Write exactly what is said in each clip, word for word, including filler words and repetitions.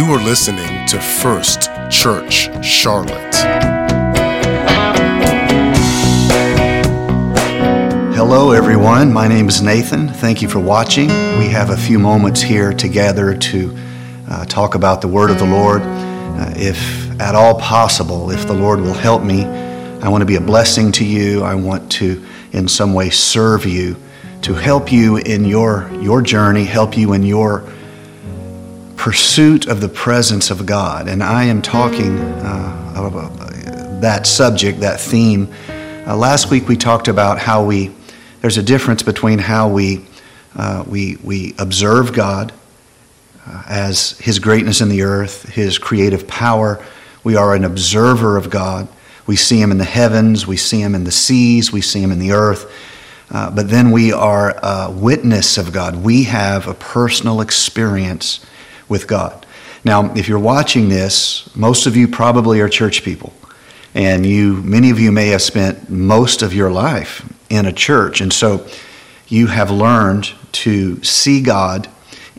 You are listening to First Church Charlotte. Hello everyone, my name is Nathan. Thank you for watching. We have a few moments here together to uh, talk about the Word of the Lord. Uh, if at all possible, if the Lord will help me, I want to be a blessing to you. I want to in some way serve you, to help you in your, your journey, help you in your pursuit of the presence of God. And I am talking uh, about that subject, that theme. Uh, last week we talked about how we, there's a difference between how we, uh, we, we observe God uh, as His greatness in the earth, His creative power. We are an observer of God. We see Him in the heavens, we see Him in the seas, we see Him in the earth. Uh, but then we are a witness of God. We have a personal experience with God. Now, if you're watching this, most of you probably are church people, and you, many of you may have spent most of your life in a church, and so you have learned to see God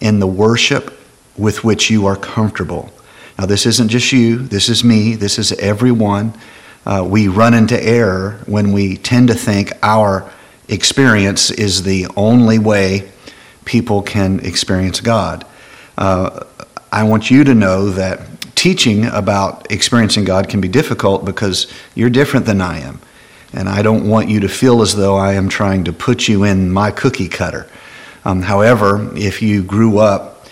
in the worship with which you are comfortable. Now, this isn't just you, this is me, this is everyone. Uh, we run into error when we tend to think our experience is the only way people can experience God. Uh, I want you to know that teaching about experiencing God can be difficult because you're different than I am. And I don't want you to feel as though I am trying to put you in my cookie cutter. Um, however, if you grew up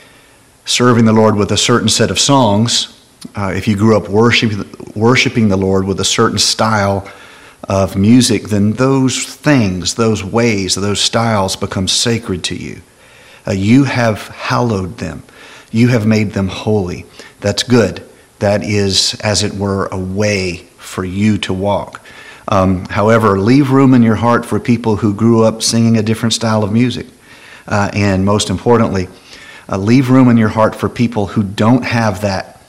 serving the Lord with a certain set of songs, uh, if you grew up worship, worshiping the Lord with a certain style of music, then those things, those ways, those styles become sacred to you. Uh, you have hallowed them. You have made them holy. That's good. That is, as it were, a way for you to walk. Um, however, leave room in your heart for people who grew up singing a different style of music. Uh, and most importantly, uh, leave room in your heart for people who don't have that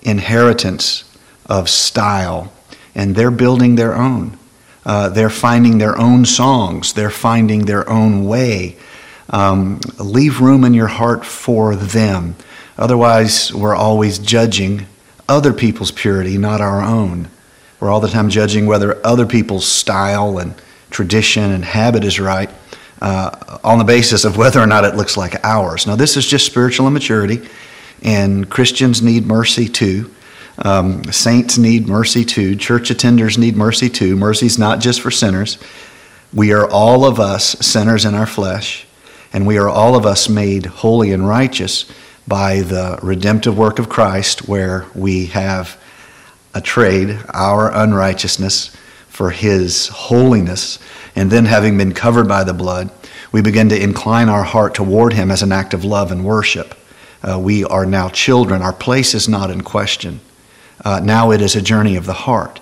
inheritance of style, and they're building their own. Uh, they're finding their own songs. They're finding their own way. Um, leave room in your heart for them. Otherwise, we're always judging other people's purity, not our own. We're all the time judging whether other people's style and tradition and habit is right uh, on the basis of whether or not it looks like ours. Now, this is just spiritual immaturity, and Christians need mercy too. Um, saints need mercy too. Church attenders need mercy too. Mercy's not just for sinners. We are all of us sinners in our flesh. And we are all of us made holy and righteous by the redemptive work of Christ, where we have a trade, our unrighteousness, for His holiness. And then, having been covered by the blood, we begin to incline our heart toward Him as an act of love and worship. Uh, we are now children. Our place is not in question. Uh, now it is a journey of the heart.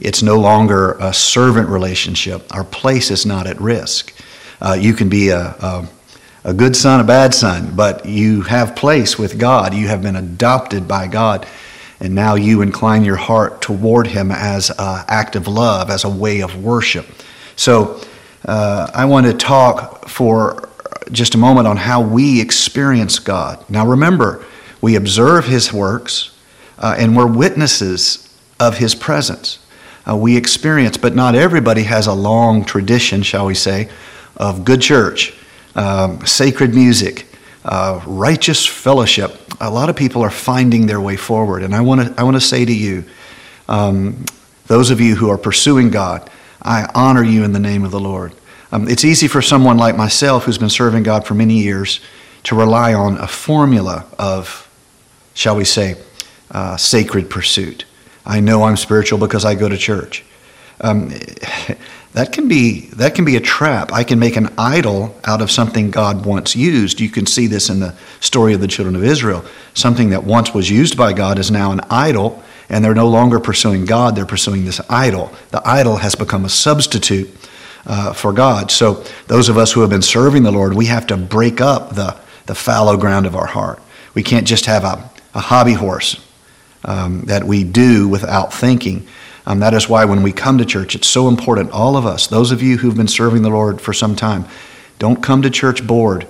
It's no longer a servant relationship. Our place is not at risk. Uh, you can be a... a A good son, a bad son, but you have place with God. You have been adopted by God, and now you incline your heart toward Him as an act of love, as a way of worship. So uh, I want to talk for just a moment on how we experience God. Now remember, we observe His works, uh, and we're witnesses of His presence. Uh, we experience, but not everybody has a long tradition, shall we say, of good church. Um, sacred music, uh, righteous fellowship. A lot of people are finding their way forward. And I want to I want to say to you, um, those of you who are pursuing God, I honor you in the name of the Lord. Um, it's easy for someone like myself who's been serving God for many years to rely on a formula of, shall we say, uh, sacred pursuit. I know I'm spiritual because I go to church. Um, that can be that can be a trap. I can make an idol out of something God once used. You can see this in the story of the children of Israel. Something that once was used by God is now an idol, and they're no longer pursuing God. They're pursuing this idol. The idol has become a substitute uh, for God. So those of us who have been serving the Lord, we have to break up the, the fallow ground of our heart. We can't just have a, a hobby horse um, that we do without thinking. Um, that is why when we come to church, it's so important, all of us, those of you who've been serving the Lord for some time, don't come to church bored.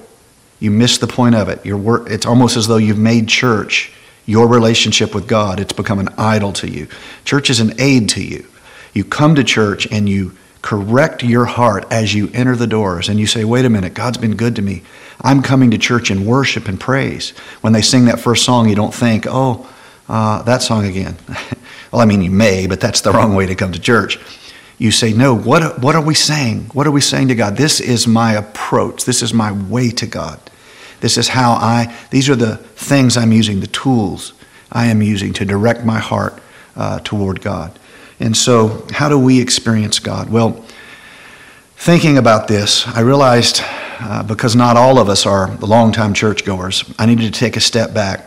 You miss the point of it. Your work, it's almost as though you've made church your relationship with God. It's become an idol to you. Church is an aid to you. You come to church and you correct your heart as you enter the doors and you say, wait a minute, God's been good to me. I'm coming to church in worship and praise. When they sing that first song, you don't think, oh, uh, that song again. Well, I mean, you may, but that's the wrong way to come to church. You say, no, what, what are we saying? What are we saying to God? This is my approach. This is my way to God. This is how I, these are the things I'm using, the tools I am using to direct my heart uh, toward God. And so how do we experience God? Well, thinking about this, I realized uh, because not all of us are longtime churchgoers, I needed to take a step back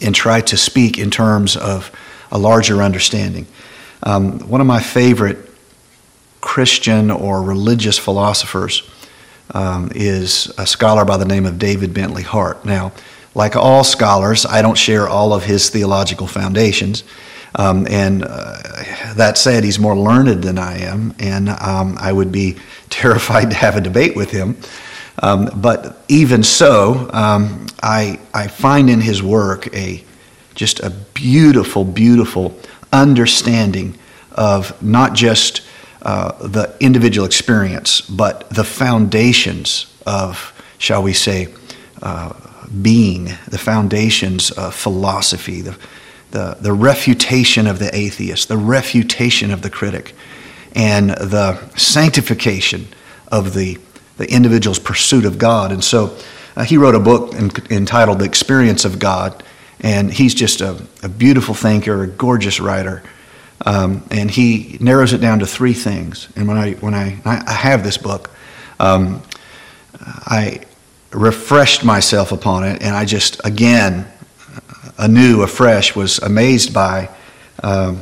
and try to speak in terms of a larger understanding. Um, one of my favorite Christian or religious philosophers um, is a scholar by the name of David Bentley Hart. Now, like all scholars, I don't share all of his theological foundations. Um, and uh, that said, he's more learned than I am, and um, I would be terrified to have a debate with him. Um, but even so, um, I I find in his work a just a beautiful, beautiful understanding of not just uh, the individual experience, but the foundations of, shall we say, uh, being, the foundations of philosophy, the The, the refutation of the atheist, the refutation of the critic, and the sanctification of the, the individual's pursuit of God. And so uh, he wrote a book in, entitled The Experience of God, and he's just a, a beautiful thinker, a gorgeous writer, um, and he narrows it down to three things. And when I, when I, I have this book, um, I refreshed myself upon it, and I just, again, anew, afresh, was amazed by um,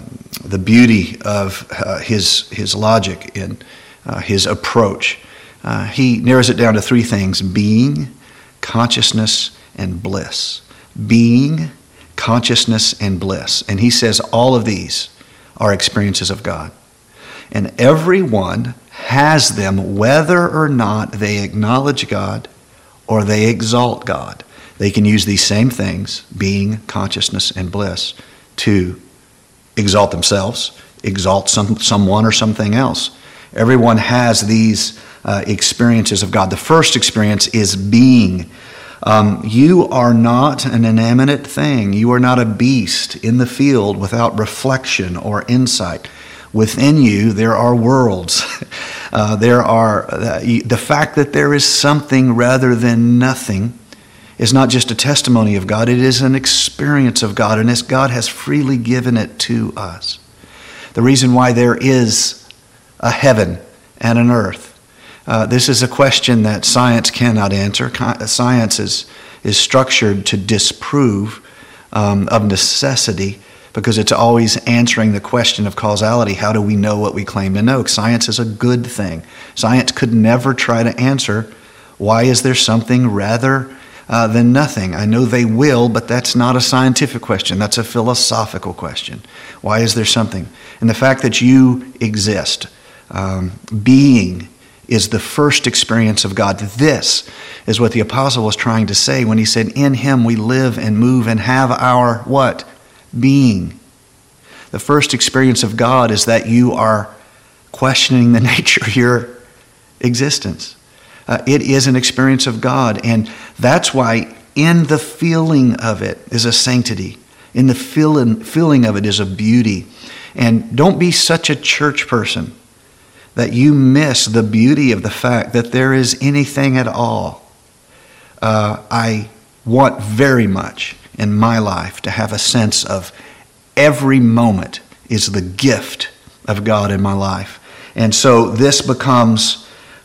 the beauty of uh, his his logic and uh, his approach. Uh, he narrows it down to three things: being, consciousness, and bliss. Being, consciousness, and bliss. And he says all of these are experiences of God. And everyone has them whether or not they acknowledge God or they exalt God. They can use these same things, being, consciousness, and bliss, to exalt themselves, exalt some, someone or something else. Everyone has these uh, experiences of God. The first experience is being. Um, you are not an inanimate thing. You are not a beast in the field without reflection or insight. Within you, there are worlds. Uh, there are uh, the fact that there is something rather than nothing is not just a testimony of God, it is an experience of God, and as God has freely given it to us. The reason why there is a heaven and an earth. Uh, this is a question that science cannot answer. Science is, is structured to disprove um, of necessity because it's always answering the question of causality. How do we know what we claim to know? Science is a good thing. Science could never try to answer why is there something rather Uh, than nothing. I know they will, but that's not a scientific question. That's a philosophical question. Why is there something? And the fact that you exist, um, being, is the first experience of God. This is what the apostle was trying to say when he said, in him we live and move and have our what? Being. The first experience of God is that you are questioning the nature of your existence. Uh, it is an experience of God, and that's why in the feeling of it is a sanctity. In the feeling, feeling of it is a beauty. And don't be such a church person that you miss the beauty of the fact that there is anything at all. Uh, I want very much in my life to have a sense of every moment is the gift of God in my life. And so this becomes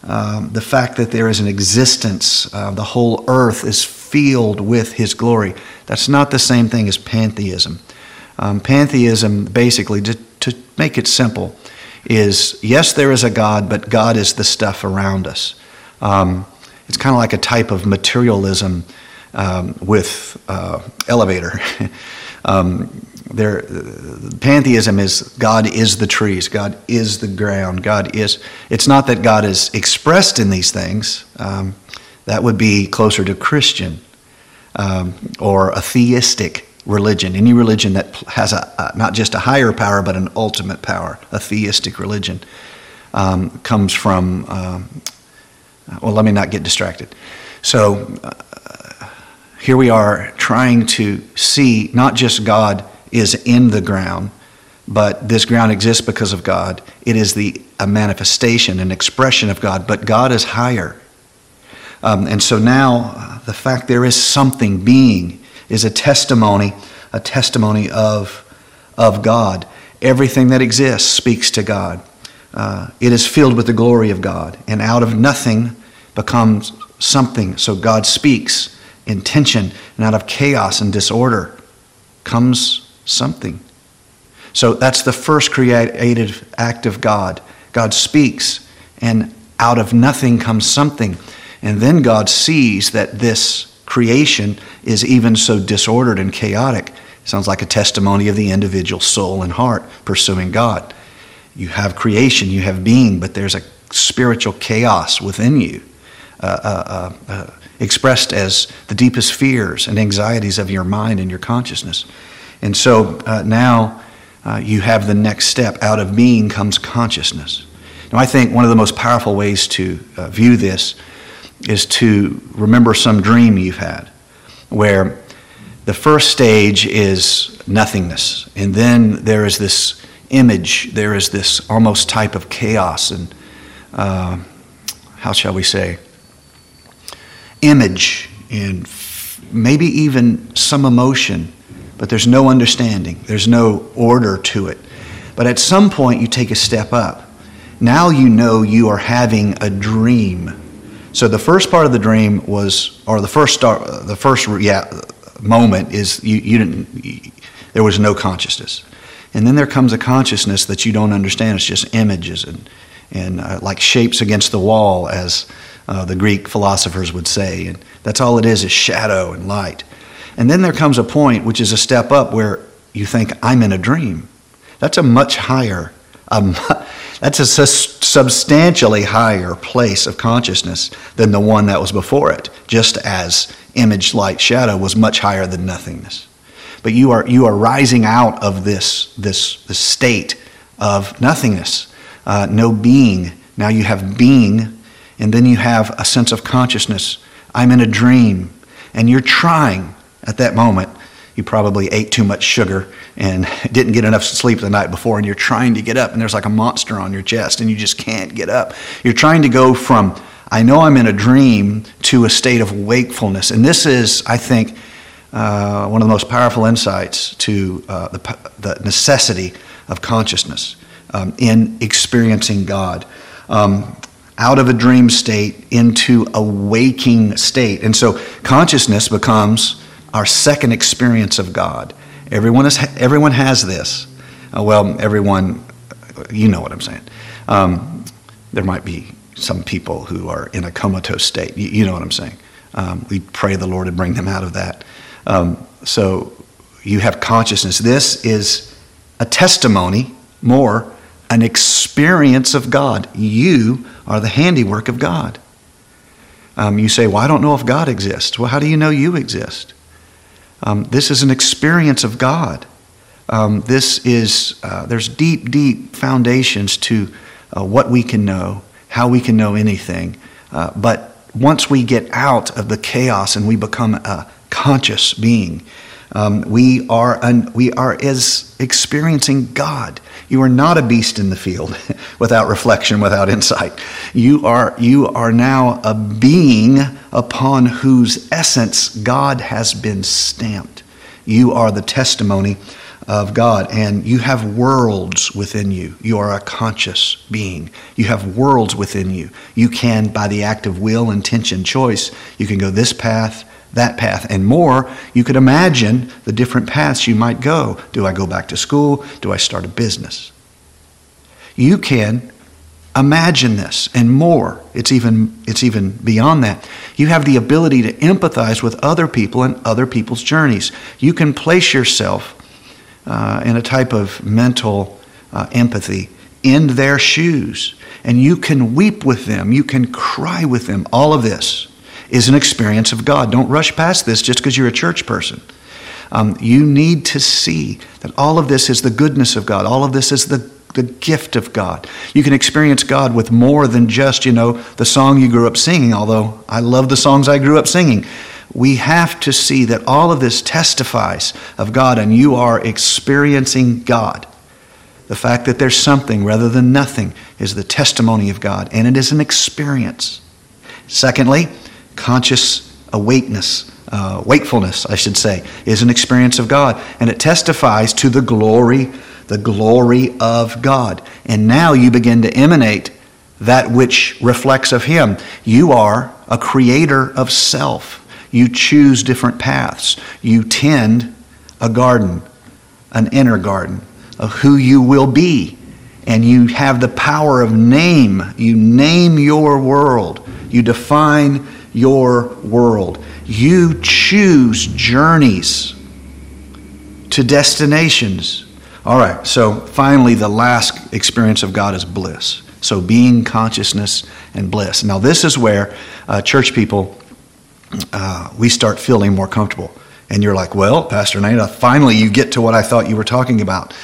Um, the fact that there is an existence, uh, the whole earth is filled with his glory. That's not the same thing as pantheism. Um, pantheism, basically, to, to make it simple, is yes, there is a God, but God is the stuff around us. Um, it's kind of like a type of materialism um, with uh, elevator. um, there, pantheism is God is the trees, God is the ground, God is. It's not that God is expressed in these things. Um, that would be closer to Christian um, or a theistic religion, any religion that has a, a not just a higher power, but an ultimate power, a theistic religion, um, comes from, um, well, let me not get distracted. So uh, here we are trying to see not just God is in the ground, but this ground exists because of God. It is the a manifestation, an expression of God, but God is higher. Um, and so now the fact there is something being is a testimony, a testimony of of God. Everything that exists speaks to God. Uh, it is filled with the glory of God, and out of nothing becomes something. So God speaks in tension, and out of chaos and disorder comes something. So that's the first creative act of God. God speaks, and out of nothing comes something. And then God sees that this creation is even so disordered and chaotic. Sounds like a testimony of the individual soul and heart pursuing God. You have creation, you have being, but there's a spiritual chaos within you, uh, uh, uh, uh, expressed as the deepest fears and anxieties of your mind and your consciousness. And so uh, now... Uh, you have the next step. Out of being comes consciousness. Now, I think one of the most powerful ways to uh, view this is to remember some dream you've had, where the first stage is nothingness, and then there is this image, there is this almost type of chaos, and uh, how shall we say, image, and f- maybe even some emotion. But there's no understanding. There's no order to it. But at some point, you take a step up. Now you know you are having a dream. So the first part of the dream was, or the first start, the first yeah, moment is you, you didn't. You, there was no consciousness, and then there comes a consciousness that you don't understand. It's just images and and uh, like shapes against the wall, as uh, the Greek philosophers would say. And that's all it is: is shadow and light. And then there comes a point, which is a step up, where you think, I'm in a dream. That's a much higher, um, that's a sus- substantially higher place of consciousness than the one that was before it, just as image, light, shadow was much higher than nothingness. But you are you are rising out of this, this, this state of nothingness, uh, no being. Now you have being, and then you have a sense of consciousness. I'm in a dream, and you're trying. At that moment, you probably ate too much sugar and didn't get enough sleep the night before, and you're trying to get up, and there's like a monster on your chest, and you just can't get up. You're trying to go from, I know I'm in a dream, to a state of wakefulness. And this is, I think, uh, one of the most powerful insights to uh, the, the necessity of consciousness um, in experiencing God. Um, out of a dream state into a waking state. And so consciousness becomes our second experience of God. Everyone is. Everyone has this. Uh, well, everyone, you know what I'm saying. Um, there might be some people who are in a comatose state. You, you know what I'm saying. Um, we pray the Lord to bring them out of that. Um, so you have consciousness. This is a testimony, more an experience of God. You are the handiwork of God. Um, you say, well, I don't know if God exists. Well, how do you know you exist? Um, this is an experience of God. Um, this is uh, there's deep, deep foundations to uh, what we can know, how we can know anything. Uh, but once we get out of the chaos and we become a conscious being, um, we are un- we are is experiencing God. You are not a beast in the field, without reflection, without insight. You are you are now a being upon whose essence God has been stamped. You are the testimony of God, and you have worlds within you. You are a conscious being. You have worlds within you. You can, by the act of will, intention, choice, you can go this path, that path, and more. You could imagine the different paths you might go. Do I go back to school? Do I start a business? You can imagine this and more. It's even it's even beyond that. You have the ability to empathize with other people and other people's journeys. You can place yourself uh, in a type of mental uh, empathy in their shoes, and you can weep with them. You can cry with them. All of this is an experience of God. Don't rush past this just because you're a church person. Um, you need to see that all of this is the goodness of God. All of this is the the gift of God. You can experience God with more than just, you know, the song you grew up singing, although I love the songs I grew up singing. We have to see that all of this testifies of God, and you are experiencing God. The fact that there's something rather than nothing is the testimony of God, and it is an experience. Secondly, conscious awakeness, uh, wakefulness, I should say, is an experience of God, and it testifies to the glory the glory of God. And now you begin to emanate that which reflects of Him. You are a creator of self. You choose different paths. You tend a garden, an inner garden of who you will be. And you have the power of name. You name your world. You define your world. You choose journeys to destinations. All right, so finally, the last experience of God is bliss. So being, consciousness, and bliss. Now, this is where uh, church people, uh, we start feeling more comfortable. And you're like, well, Pastor Nate, finally you get to what I thought you were talking about.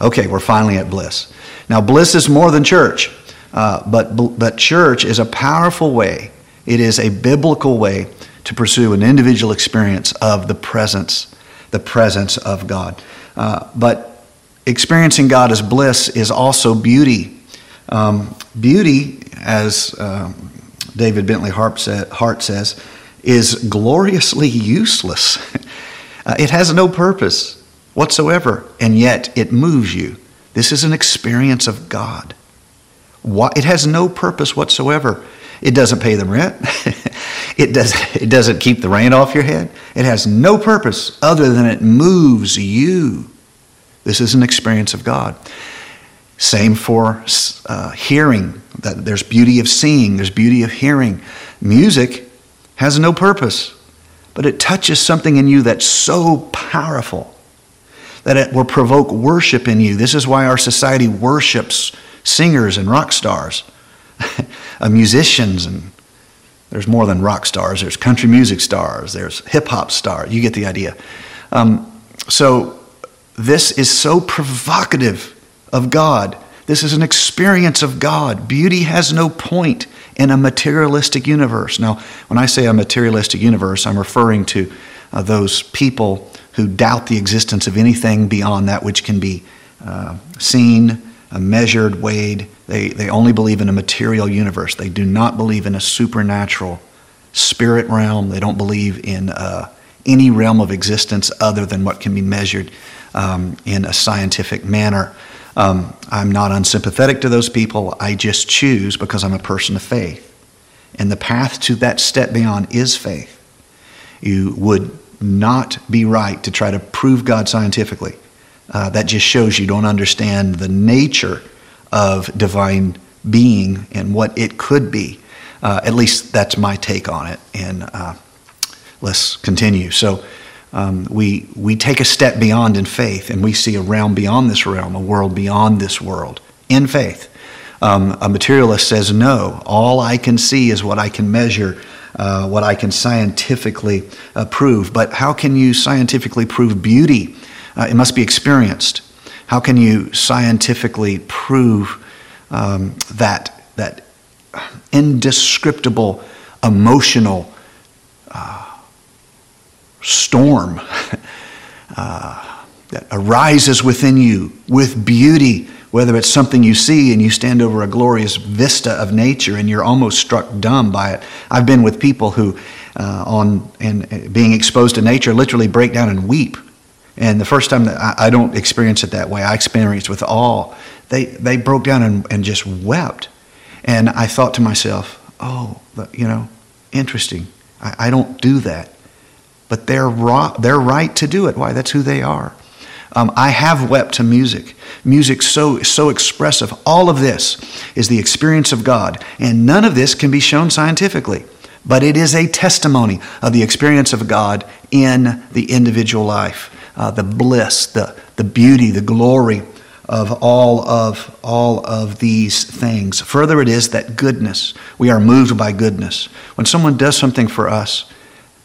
Okay, we're finally at bliss. Now, bliss is more than church, uh, but but church is a powerful way. It is a biblical way to pursue an individual experience of the presence, the presence of God. Uh, but experiencing God as bliss is also beauty. Um, beauty, as um, David Bentley Hart says, is gloriously useless. uh, it has no purpose whatsoever, and yet it moves you. This is an experience of God. What, it has no purpose whatsoever. It doesn't pay the rent. It does. It doesn't keep the rain off your head. It has no purpose other than it moves you. This is an experience of God. Same for uh, hearing. That there's beauty of seeing. There's beauty of hearing. Music has no purpose, but it touches something in you that's so powerful that it will provoke worship in you. This is why our society worships singers and rock stars, uh, musicians and. There's more than rock stars. There's country music stars. There's hip-hop stars. You get the idea. Um, so this is so provocative of God. This is an experience of God. Beauty has no point in a materialistic universe. Now, when I say a materialistic universe, I'm referring to uh, those people who doubt the existence of anything beyond that which can be uh, seen, measured, weighed. They they only believe in a material universe. They do not believe in a supernatural spirit realm. They don't believe in uh, any realm of existence other than what can be measured um, in a scientific manner. Um, I'm not unsympathetic to those people. I just choose, because I'm a person of faith. And the path to that step beyond is faith. You would not be right to try to prove God scientifically. Uh, that just shows you don't understand the nature of divine being and what it could be. Uh, at least that's my take on it. And uh, let's continue. So um, we we take a step beyond in faith, and we see a realm beyond this realm, a world beyond this world in faith. Um, a materialist says, no, all I can see is what I can measure, uh, what I can scientifically uh, prove. But how can you scientifically prove beauty? Uh, it must be experienced. How can you scientifically prove um, that that indescriptible emotional uh, storm uh, that arises within you with beauty, whether it's something you see and you stand over a glorious vista of nature and you're almost struck dumb by it? I've been with people who, uh, on and, and being exposed to nature, literally break down and weep. And the first time that I, I don't experience it that way, I experienced with awe. They they broke down and, and just wept. And I thought to myself, oh, you know, interesting. I, I don't do that. But they're, raw, they're right to do it. Why? That's who they are. Um, I have wept to music. Music so so expressive. All of this is the experience of God. And none of this can be shown scientifically. But it is a testimony of the experience of God in the individual life. Uh, the bliss, the the beauty, the glory of all of all of these things. Further, it is that goodness. We are moved by goodness. When someone does something for us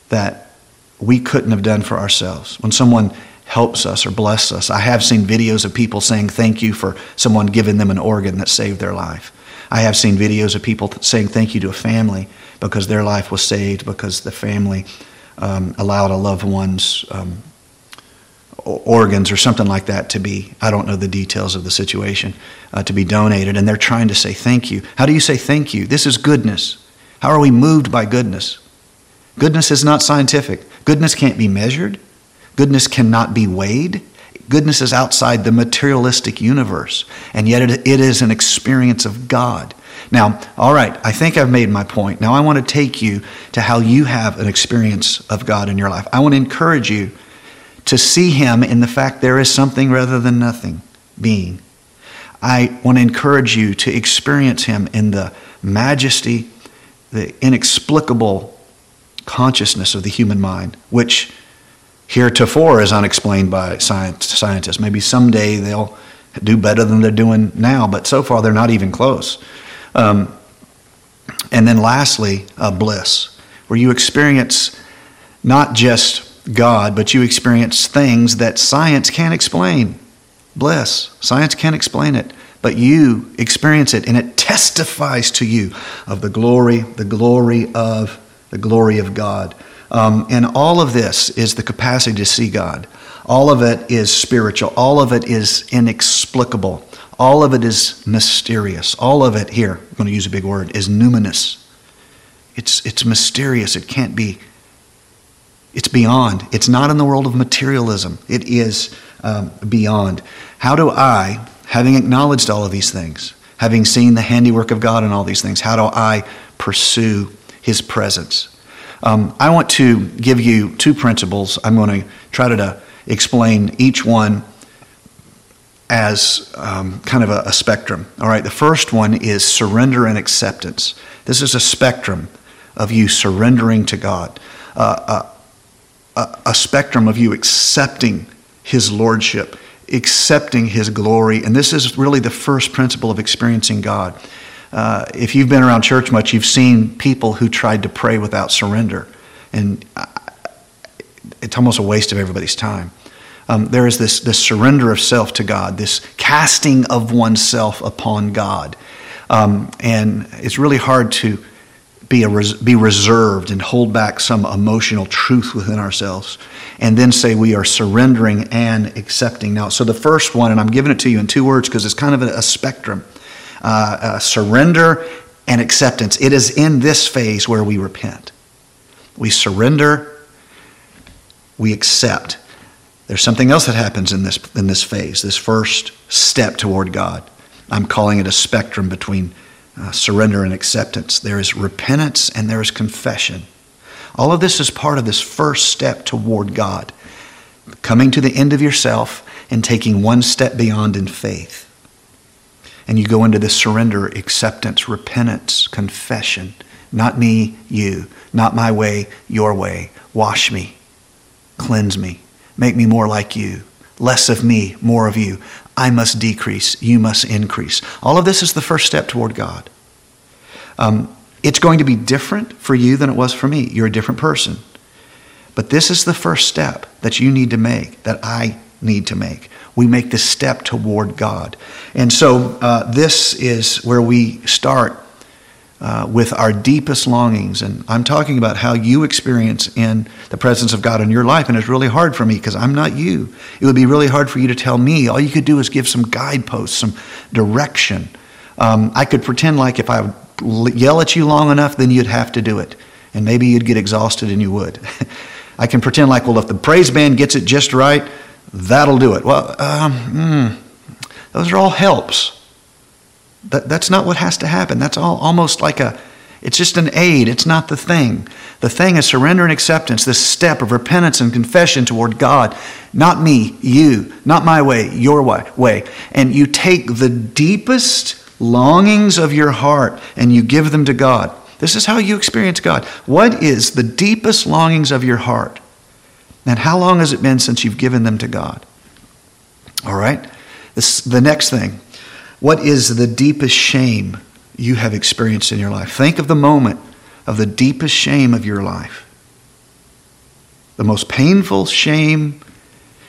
that we couldn't have done for ourselves. When someone helps us or blesses us, I have seen videos of people saying thank you for someone giving them an organ that saved their life. I have seen videos of people saying thank you to a family because their life was saved because the family um, allowed a loved one's um, organs or something like that to be, I don't know the details of the situation, uh, to be donated, and they're trying to say thank you. How do you say thank you? This is goodness. How are we moved by goodness? Goodness is not scientific. Goodness can't be measured. Goodness cannot be weighed. Goodness is outside the materialistic universe, and yet it, it is an experience of God. Now, all right, I think I've made my point. Now I want to take you to how you have an experience of God in your life. I want to encourage you to see Him in the fact there is something rather than nothing being. I want to encourage you to experience Him in the majesty, the inexplicable consciousness of the human mind, which heretofore is unexplained by science, scientists. Maybe someday they'll do better than they're doing now, but so far they're not even close. Um, and then lastly, uh, bliss, where you experience not just God, but you experience things that science can't explain. Bliss. Science can't explain it, but you experience it, and it testifies to you of the glory, the glory of the glory of God. Um, and all of this is the capacity to see God. All of it is spiritual. All of it is inexplicable. All of it is mysterious. All of it, here, I'm going to use a big word, is numinous. It's, it's mysterious. It can't be. It's beyond. It's not in the world of materialism. It is um, beyond. How do I, having acknowledged all of these things, having seen the handiwork of God in all these things, how do I pursue His presence? Um, I want to give you two principles. I'm going to try to, to explain each one as um, kind of a, a spectrum. All right, the first one is surrender and acceptance. This is a spectrum of you surrendering to God, uh, a, a, a spectrum of you accepting His lordship, accepting His glory. And this is really the first principle of experiencing God. Uh, if you've been around church much, you've seen people who tried to pray without surrender. And I, it's almost a waste of everybody's time. Um, there is this, this surrender of self to God, this casting of oneself upon God. Um, and it's really hard to be, a res- be reserved and hold back some emotional truth within ourselves and then say we are surrendering and accepting. Now, so the first one, and I'm giving it to you in two words because it's kind of a, a spectrum. Uh, uh, surrender and acceptance. It is in this phase where we repent. We surrender, we accept. There's something else that happens in this in this phase, this first step toward God. I'm calling it a spectrum between uh, surrender and acceptance. There is repentance and there is confession. All of this is part of this first step toward God, coming to the end of yourself and taking one step beyond in faith. And you go into this surrender, acceptance, repentance, confession. Not me, you. Not my way, your way. Wash me. Cleanse me. Make me more like you. Less of me, more of you. I must decrease. You must increase. All of this is the first step toward God. Um, it's going to be different for you than it was for me. You're a different person. But this is the first step that you need to make, that I need to make. We make this step toward God. And so uh, this is where we start uh, with our deepest longings. And I'm talking about how you experience in the presence of God in your life. And it's really hard for me because I'm not you. It would be really hard for you to tell me. All you could do is give some guideposts, some direction. Um, I could pretend like if I would yell at you long enough, then you'd have to do it. And maybe you'd get exhausted and you would. I can pretend like, well, if the praise band gets it just right, that'll do it. Well, um, mm, those are all helps. That, that's not what has to happen. That's all almost like a, it's just an aid. It's not the thing. The thing is surrender and acceptance, this step of repentance and confession toward God. Not me, you. Not my way, your way. And you take the deepest longings of your heart and you give them to God. This is how you experience God. What is the deepest longings of your heart? And how long has it been since you've given them to God? All right? This, the next thing. What is the deepest shame you have experienced in your life? Think of the moment of the deepest shame of your life. the most painful shame.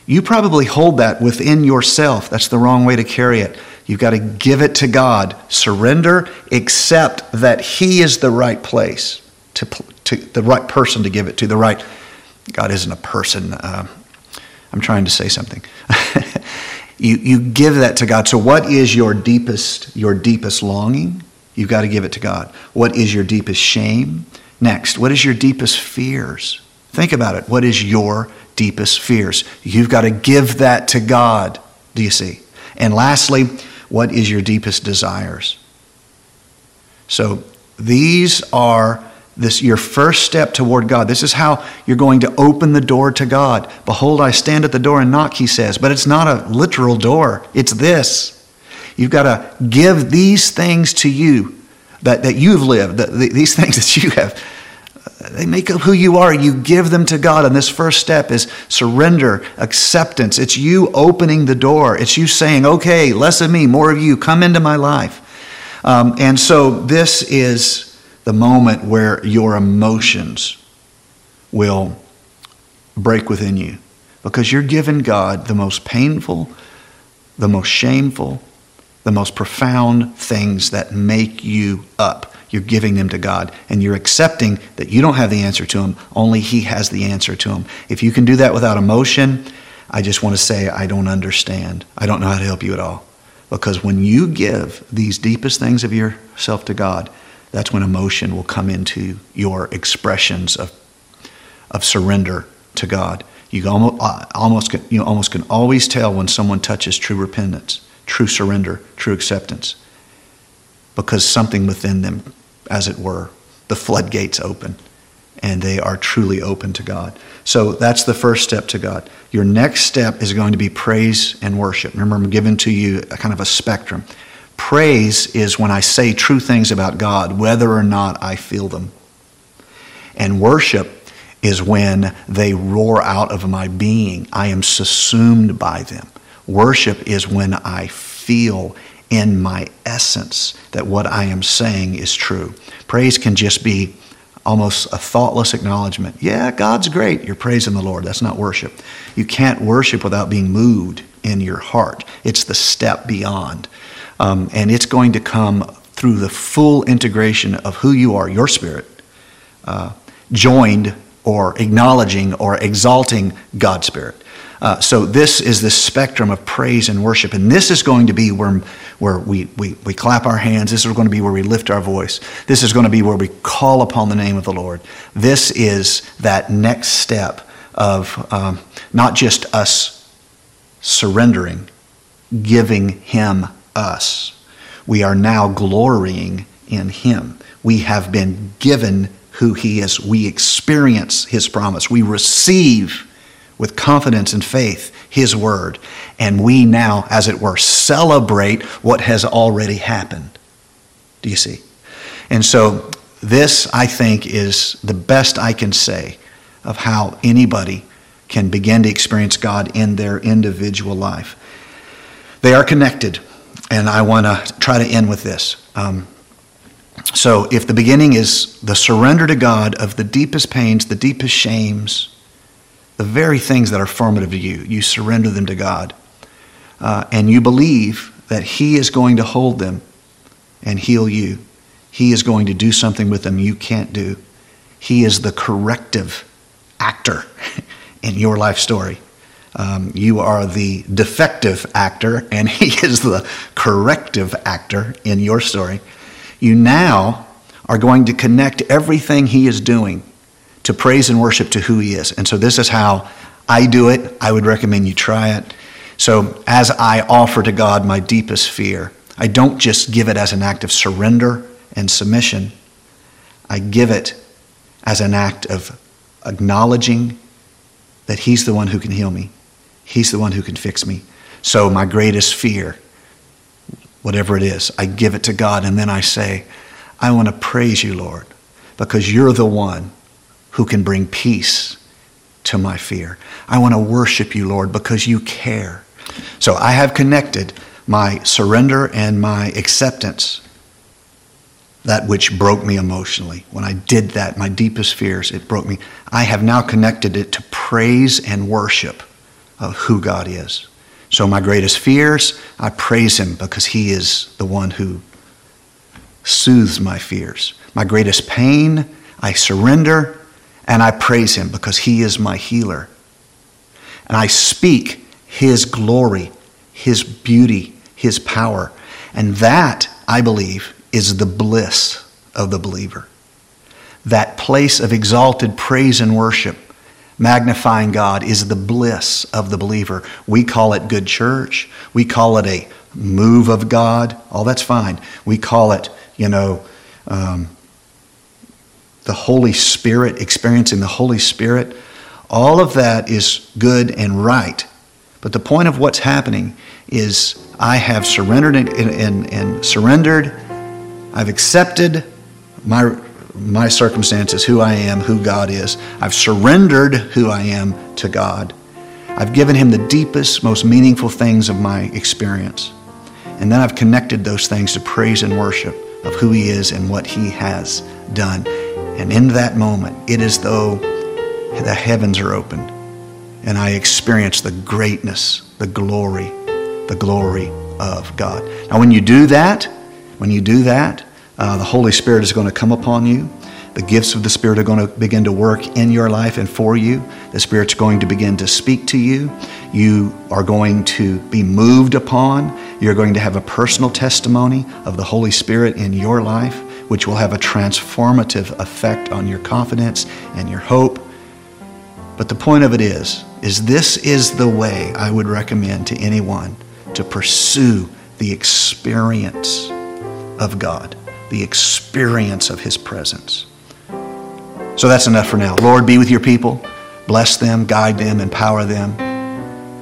You probably hold that within yourself. That's the wrong way to carry it. You've got to give it to God. Surrender, accept that He is the right place, to, to the right person to give it to. The right, God isn't a person. Uh, I'm trying to say something. you you give that to God. So what is your deepest your deepest longing? You've got to give it to God. What is your deepest shame? Next, what is your deepest fears? Think about it. What is your deepest fears? You've got to give that to God. Do you see? And lastly, what is your deepest desires? So these are this your first step toward God. This is how you're going to open the door to God. Behold, I stand at the door and knock, He says. But it's not a literal door. It's this. You've got to give these things to you that, that you've lived, that, these things that you have. They make up who you are. You give them to God. And this first step is surrender, acceptance. It's you opening the door. It's you saying, okay, less of me, more of you. Come into my life. Um, and so this is the moment where your emotions will break within you, because you're giving God the most painful, the most shameful, the most profound things that make you up. You're giving them to God, and you're accepting that you don't have the answer to them. Only He has the answer to them. If you can do that without emotion, I just want to say, I don't understand. I don't know how to help you at all. Because when you give these deepest things of yourself to God, that's when emotion will come into your expressions of, of surrender to God. You almost, almost, you almost can always tell when someone touches true repentance, true surrender, true acceptance, because something within them, as it were, the floodgates open, and they are truly open to God. So that's the first step to God. Your next step is going to be praise and worship. Remember, I'm giving to you a kind of a spectrum. Praise is when I say true things about God, whether or not I feel them. And worship is when they roar out of my being. I am subsumed by them. Worship is when I feel in my essence that what I am saying is true. Praise can just be almost a thoughtless acknowledgement. Yeah, God's great. You're praising the Lord. That's not worship. You can't worship without being moved in your heart. It's the step beyond. Um, and it's going to come through the full integration of who you are, your spirit, uh, joined or acknowledging or exalting God's spirit. Uh, so this is the spectrum of praise and worship, and this is going to be where, where we, we, we clap our hands. This is going to be where we lift our voice. This is going to be where we call upon the name of the Lord. This is that next step of um, not just us surrendering, giving Him us. We are now glorying in Him. We have been given who He is. We experience His promise. We receive with confidence and faith His word. And we now, as it were, celebrate what has already happened. Do you see? And so this, I think, is the best I can say of how anybody can begin to experience God in their individual life. They are connected, and I want to try to end with this. Um, so if the beginning is the surrender to God of the deepest pains, the deepest shames, the very things that are formative to you, you surrender them to God. Uh, and you believe that He is going to hold them and heal you. He is going to do something with them you can't do. He is the corrective actor in your life story. Um, you are the defective actor, and He is the corrective actor in your story. You now are going to connect everything He is doing to praise and worship to who He is. And so this is how I do it. I would recommend you try it. So as I offer to God my deepest fear, I don't just give it as an act of surrender and submission. I give it as an act of acknowledging that He's the one who can heal me. He's the one who can fix me. So my greatest fear, whatever it is, I give it to God, and then I say, I want to praise you, Lord, because you're the one who can bring peace to my fear. I want to worship you, Lord, because you care. So I have connected my surrender and my acceptance that which broke me emotionally. When I did that, my deepest fears, it broke me. I have now connected it to praise and worship of who God is. So my greatest fears, I praise him because he is the one who soothes my fears. My greatest pain, I surrender and I praise him because he is my healer. And I speak his glory, his beauty, his power. And that, I believe, is the bliss of the believer. That place of exalted praise and worship, magnifying God, is the bliss of the believer. We call it good church. We call it a move of God. All that's fine. We call it, you know, um, the Holy Spirit, experiencing the Holy Spirit. All of that is good and right. But the point of what's happening is I have surrendered and, and, and surrendered. I've accepted my my circumstances, who I am, who God is. I've surrendered who I am to God. I've given him the deepest, most meaningful things of my experience. And then I've connected those things to praise and worship of who he is and what he has done. And in that moment, it is though the heavens are open and I experience the greatness, the glory, the glory of God. Now, when you do that, when you do that, uh, the Holy Spirit is going to come upon you. The gifts of the Spirit are going to begin to work in your life and for you. The Spirit's going to begin to speak to you. You are going to be moved upon. You're going to have a personal testimony of the Holy Spirit in your life, which will have a transformative effect on your confidence and your hope. But the point of it is, is this is the way I would recommend to anyone to pursue the experience of God, the experience of his presence. So that's enough for now. Lord, be with your people. Bless them, guide them, empower them.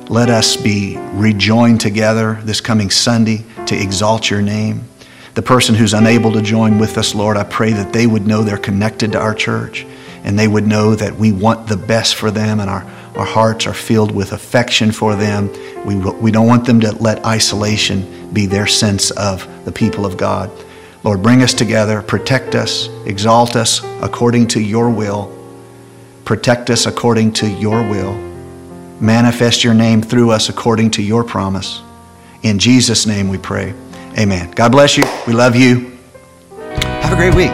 Let us be rejoined together this coming Sunday to exalt your name. The person who's unable to join with us, Lord, I pray that they would know they're connected to our church, and they would know that we want the best for them, and our, our hearts are filled with affection for them. We, we don't want them to let isolation be their sense of the people of God. Lord, bring us together, protect us, exalt us according to your will. Protect us according to your will. Manifest your name through us according to your promise. In Jesus' name we pray, amen. God bless you, we love you. Have a great week.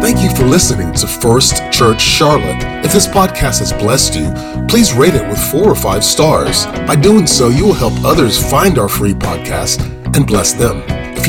Thank you for listening to First Church Charlotte. If this podcast has blessed you, please rate it with four or five stars. By doing so, you will help others find our free podcast and bless them. If